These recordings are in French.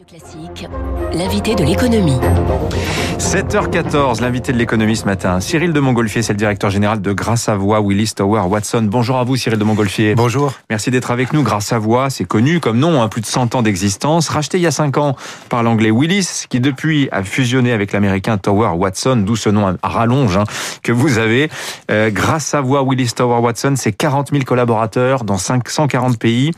Radio Classique, l'invité de l'économie. 7h14, l'invité de l'économie ce matin. Cyril de Montgolfier, c'est le directeur général de Gras Savoye Willis Tower Watson. Bonjour à vous, Cyril de Montgolfier. Bonjour. Merci d'être avec nous. Gras Savoye, c'est connu comme nom, plus de 100 ans d'existence. Racheté il y a 5 ans par l'anglais Willis, qui depuis a fusionné avec l'américain Tower Watson, d'où ce nom à rallonge que vous avez. Gras Savoye Willis Tower Watson, c'est 40 000 collaborateurs dans 140 pays.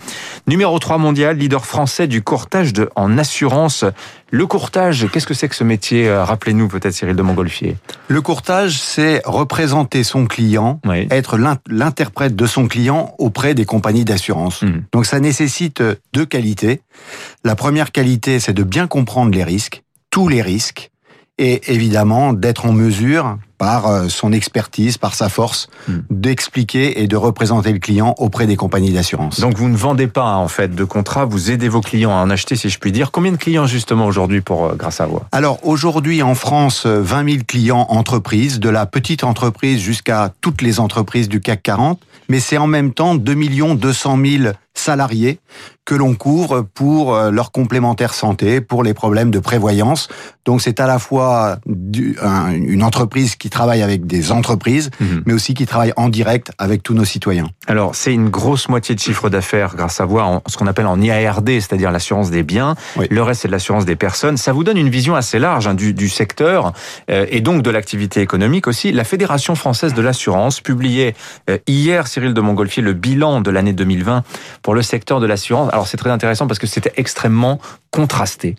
Numéro 3 mondial, leader français du courtage en assurance. Le courtage, qu'est-ce que c'est que ce métier ? Rappelez-nous peut-être, Cyril de Montgolfier. Le courtage, c'est représenter son client, oui, être l'interprète de son client auprès des compagnies d'assurance. Donc ça nécessite deux qualités. La première qualité, c'est de bien comprendre les risques, tous les risques, et évidemment d'être en mesure, par son expertise, par sa force, d'expliquer et de représenter le client auprès des compagnies d'assurance. Donc vous ne vendez pas en fait de contrat, vous aidez vos clients à en acheter, si je puis dire. Combien de clients justement aujourd'hui pour Gras Savoye ? Alors aujourd'hui en France, 20 000 clients entreprises, de la petite entreprise jusqu'à toutes les entreprises du CAC 40, mais c'est en même temps 2 200 000 salariés que l'on couvre pour leur complémentaire santé, pour les problèmes de prévoyance. Donc c'est à la fois une entreprise qui travaille avec des entreprises, mais aussi qui travaille en direct avec tous nos citoyens. Alors, c'est une grosse moitié de chiffre d'affaires Gras Savoye, ce qu'on appelle en IARD, c'est-à-dire l'assurance des biens. Oui. Le reste, c'est de l'assurance des personnes. Ça vous donne une vision assez large du secteur et donc de l'activité économique aussi. La Fédération française de l'assurance publiait hier, Cyril de Montgolfier, le bilan de l'année 2020 pour le secteur de l'assurance. Alors, c'est très intéressant parce que c'était extrêmement contrasté.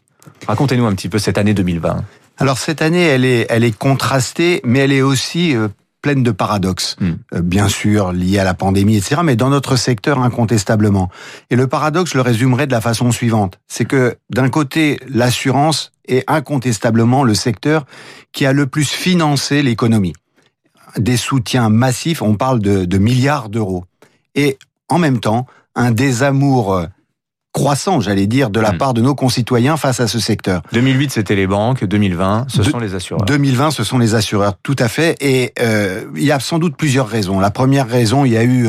Racontez-nous un petit peu cette année 2020. Alors cette année, elle est contrastée, mais elle est aussi pleine de paradoxes. Bien sûr, liés à la pandémie, etc., mais dans notre secteur, incontestablement. Et le paradoxe, je le résumerai de la façon suivante. C'est que, d'un côté, l'assurance est incontestablement le secteur qui a le plus financé l'économie. Des soutiens massifs, on parle de milliards d'euros. Et, en même temps, un désamour croissant, j'allais dire, de la part de nos concitoyens face à ce secteur. 2008, c'était les banques. 2020, ce sont les assureurs. 2020, ce sont les assureurs, tout à fait. Et il y a sans doute plusieurs raisons. La première raison, il y a eu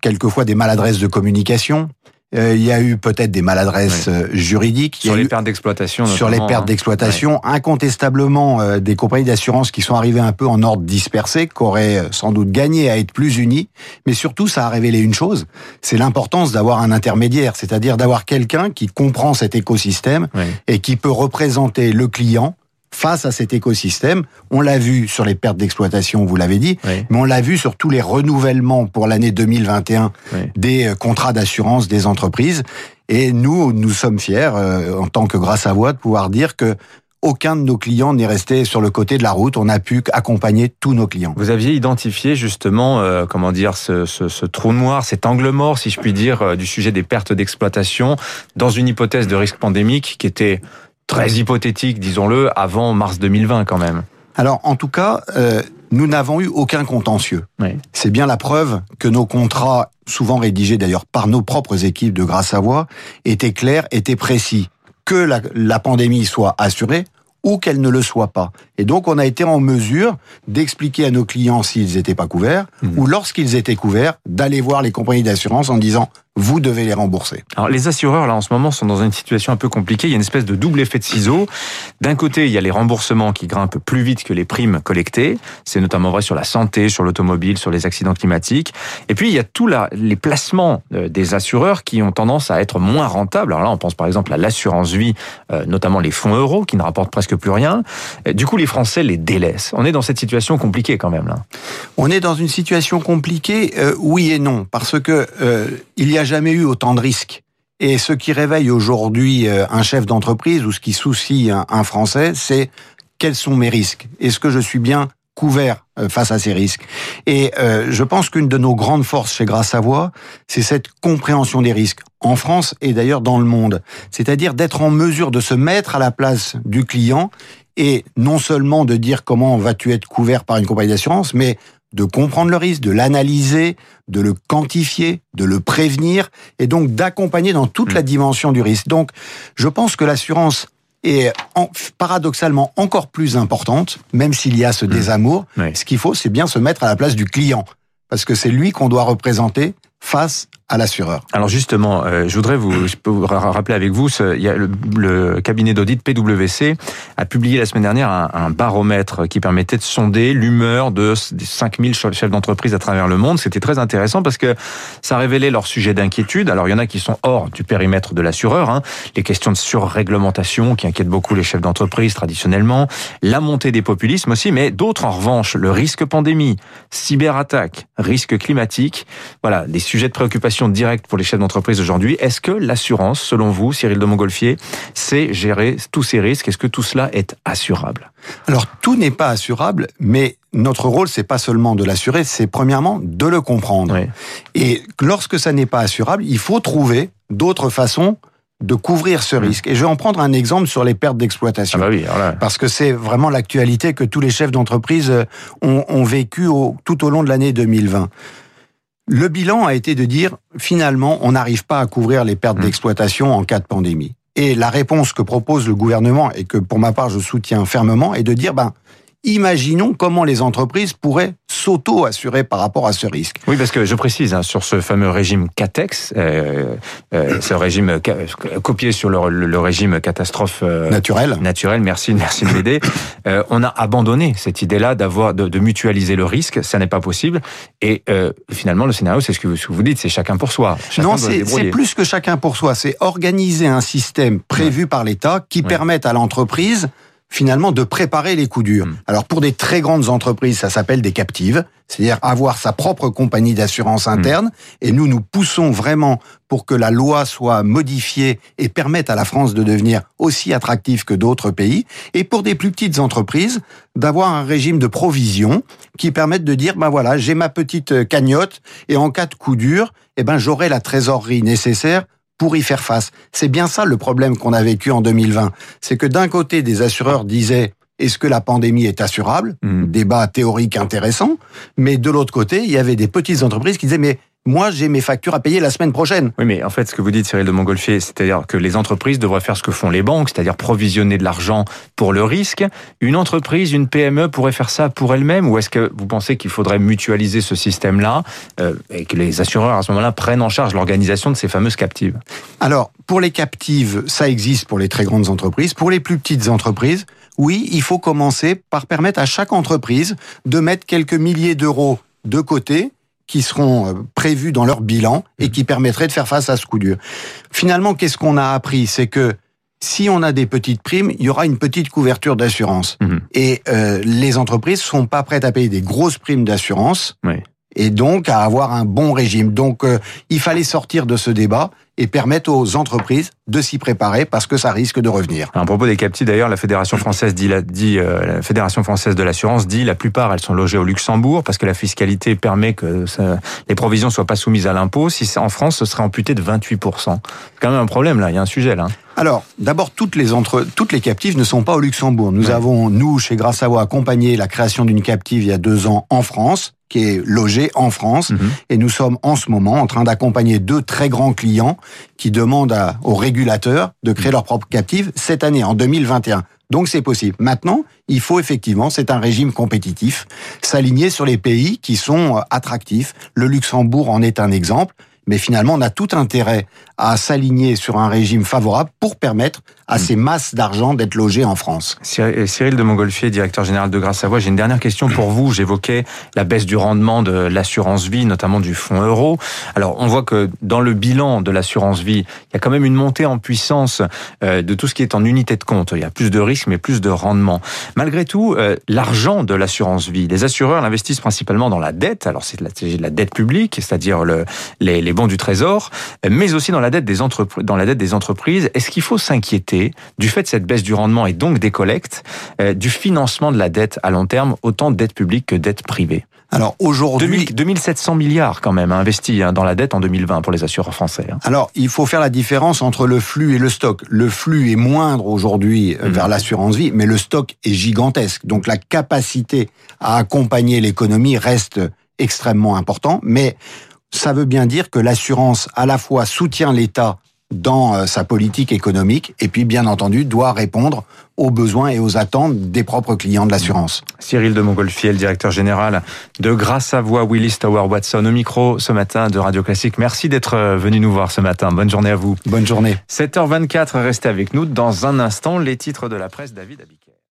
quelquefois des maladresses de communication. Il y a eu peut-être des maladresses juridiques. Sur les pertes d'exploitation, notamment. Sur les pertes d'exploitation, incontestablement, des compagnies d'assurance qui sont arrivées un peu en ordre dispersé, qui auraient sans doute gagné à être plus unies. Mais surtout, ça a révélé une chose, c'est l'importance d'avoir un intermédiaire, c'est-à-dire d'avoir quelqu'un qui comprend cet écosystème et qui peut représenter le client face à cet écosystème. On l'a vu sur les pertes d'exploitation, vous l'avez dit, mais on l'a vu sur tous les renouvellements pour l'année 2021 des contrats d'assurance des entreprises. Et nous sommes fiers, en tant que Gras Savoye, de pouvoir dire que aucun de nos clients n'est resté sur le côté de la route. On a pu accompagner tous nos clients. Vous aviez identifié justement, ce trou noir, cet angle mort, si je puis dire, du sujet des pertes d'exploitation dans une hypothèse de risque pandémique qui était très hypothétique, disons-le, avant mars 2020 quand même. Alors, en tout cas, nous n'avons eu aucun contentieux. Oui. C'est bien la preuve que nos contrats, souvent rédigés d'ailleurs par nos propres équipes de Gras Savoye, étaient clairs, étaient précis. Que la pandémie soit assurée ou qu'elle ne le soit pas. Et donc, on a été en mesure d'expliquer à nos clients s'ils n'étaient pas couverts, ou lorsqu'ils étaient couverts, d'aller voir les compagnies d'assurance en disant « vous devez les rembourser ». Alors, les assureurs, là, en ce moment, sont dans une situation un peu compliquée. Il y a une espèce de double effet de ciseau. D'un côté, il y a les remboursements qui grimpent plus vite que les primes collectées. C'est notamment vrai sur la santé, sur l'automobile, sur les accidents climatiques. Et puis, il y a tous les placements des assureurs qui ont tendance à être moins rentables. Alors là, on pense par exemple à l'assurance vie, notamment les fonds euros, qui ne rapportent presque plus rien. Du coup, les Français les délaissent. On est dans cette situation compliquée quand même, là. On est dans une situation compliquée, oui et non, parce que il y a jamais eu autant de risques. Et ce qui réveille aujourd'hui un chef d'entreprise, ou ce qui soucie un Français, c'est quels sont mes risques ? Est-ce que je suis bien couvert face à ces risques ? Et je pense qu'une de nos grandes forces chez Gras Savoye, c'est cette compréhension des risques, en France et d'ailleurs dans le monde. C'est-à-dire d'être en mesure de se mettre à la place du client, et non seulement de dire comment vas-tu être couvert par une compagnie d'assurance, mais de comprendre le risque, de l'analyser, de le quantifier, de le prévenir, et donc d'accompagner dans toute la dimension du risque. Donc, je pense que l'assurance est paradoxalement encore plus importante, même s'il y a ce désamour. Ce qu'il faut, c'est bien se mettre à la place du client, parce que c'est lui qu'on doit représenter, face à l'assureur. Alors justement, je voudrais vous rappeler avec vous, il y a le cabinet d'audit PwC a publié la semaine dernière un baromètre qui permettait de sonder l'humeur de 5000 chefs d'entreprise à travers le monde. C'était très intéressant parce que ça révélait leurs sujets d'inquiétude. Alors il y en a qui sont hors du périmètre de l'assureur, hein. Les questions de surréglementation qui inquiètent beaucoup les chefs d'entreprise traditionnellement, la montée des populismes aussi, mais d'autres en revanche, le risque pandémie, cyberattaque, risque climatique, voilà, des sujets de préoccupation directe pour les chefs d'entreprise aujourd'hui. Est-ce que l'assurance, selon vous, Cyril de Montgolfier, sait gérer tous ces risques? Est-ce que tout cela est assurable? Alors, tout n'est pas assurable, mais notre rôle, c'est pas seulement de l'assurer, c'est premièrement de le comprendre. Oui. Et lorsque ça n'est pas assurable, il faut trouver d'autres façons de couvrir ce risque. Et je vais en prendre un exemple sur les pertes d'exploitation. Ah bah oui, voilà. Parce que c'est vraiment l'actualité que tous les chefs d'entreprise ont vécu tout au long de l'année 2020. Le bilan a été de dire, finalement, on n'arrive pas à couvrir les pertes d'exploitation en cas de pandémie. Et la réponse que propose le gouvernement, et que pour ma part je soutiens fermement, est de dire, imaginons comment les entreprises pourraient s'auto-assurer par rapport à ce risque. Oui, parce que je précise, sur ce fameux régime Catex, ce régime copié sur le régime catastrophe naturelle, merci de m'aider, on a abandonné cette idée-là de mutualiser le risque, ça n'est pas possible, et finalement le scénario, c'est ce que vous dites, c'est chacun pour soi. Non, c'est plus que chacun pour soi, c'est organiser un système prévu par l'État qui permette à l'entreprise finalement de préparer les coups durs. Alors pour des très grandes entreprises, ça s'appelle des captives, c'est-à-dire avoir sa propre compagnie d'assurance interne, et nous poussons vraiment pour que la loi soit modifiée et permette à la France de devenir aussi attractive que d'autres pays, et pour des plus petites entreprises, d'avoir un régime de provision qui permette de dire, j'ai ma petite cagnotte, et en cas de coup dur, j'aurai la trésorerie nécessaire pour y faire face. C'est bien ça le problème qu'on a vécu en 2020. C'est que d'un côté, des assureurs disaient « Est-ce que la pandémie est assurable ?» Débat théorique intéressant. Mais de l'autre côté, il y avait des petites entreprises qui disaient « Mais moi, j'ai mes factures à payer la semaine prochaine. » Oui, mais en fait, ce que vous dites, Cyril de Montgolfier, c'est-à-dire que les entreprises devraient faire ce que font les banques, c'est-à-dire provisionner de l'argent pour le risque. Une entreprise, une PME, pourrait faire ça pour elle-même, ou est-ce que vous pensez qu'il faudrait mutualiser ce système-là et que les assureurs, à ce moment-là, prennent en charge l'organisation de ces fameuses captives? Alors, pour les captives, ça existe pour les très grandes entreprises. Pour les plus petites entreprises, oui, il faut commencer par permettre à chaque entreprise de mettre quelques milliers d'euros de côté qui seront prévus dans leur bilan et qui permettraient de faire face à ce coup dur. Finalement, qu'est-ce qu'on a appris? C'est que si on a des petites primes, il y aura une petite couverture d'assurance. Et les entreprises sont pas prêtes à payer des grosses primes d'assurance et donc à avoir un bon régime. Donc, il fallait sortir de ce débat et permettre aux entreprises de s'y préparer parce que ça risque de revenir. À propos des captives, d'ailleurs, la Fédération française la Fédération française de l'assurance dit la plupart elles sont logées au Luxembourg parce que la fiscalité permet que les provisions soient pas soumises à l'impôt. Si c'est en France, ce serait amputé de 28%. C'est quand même un problème là, il y a un sujet là. Alors, d'abord, toutes les captives ne sont pas au Luxembourg. Nous avons, chez Gras Savoye, accompagné la création d'une captive il y a 2 ans en France, qui est logée en France, et nous sommes en ce moment en train d'accompagner 2 très grands clients qui demandent aux régulateurs de créer leur propre captive cette année, en 2021. Donc c'est possible. Maintenant, il faut effectivement, c'est un régime compétitif, s'aligner sur les pays qui sont attractifs. Le Luxembourg en est un exemple. Mais finalement, on a tout intérêt à s'aligner sur un régime favorable pour permettre à ces masses d'argent d'être logées en France. Cyril de Montgolfier, directeur général de Gras Savoye, j'ai une dernière question pour vous. J'évoquais la baisse du rendement de l'assurance vie, notamment du fonds euro. Alors, on voit que dans le bilan de l'assurance vie, il y a quand même une montée en puissance de tout ce qui est en unité de compte. Il y a plus de risques, mais plus de rendement. Malgré tout, l'argent de l'assurance vie, les assureurs l'investissent principalement dans la dette. Alors, c'est de la dette publique, c'est-à-dire les bons du trésor, mais aussi dans la dette des entreprises. Est-ce qu'il faut s'inquiéter du fait de cette baisse du rendement et donc des collectes, du financement de la dette à long terme, autant dette publique que dette privée? Alors aujourd'hui, 2700 milliards quand même investis dans la dette en 2020 pour les assureurs français. Alors il faut faire la différence entre le flux et le stock. Le flux est moindre aujourd'hui vers l'assurance vie, mais le stock est gigantesque. Donc la capacité à accompagner l'économie reste extrêmement importante, mais ça veut bien dire que l'assurance à la fois soutient l'État dans sa politique économique et puis, bien entendu, doit répondre aux besoins et aux attentes des propres clients de l'assurance. Cyril de Montgolfier, le directeur général de Gras Savoye Willis Tower Watson, au micro ce matin de Radio Classique. Merci d'être venu nous voir ce matin. Bonne journée à vous. Bonne journée. 7h24, restez avec nous. Dans un instant, les titres de la presse, David Abiquet.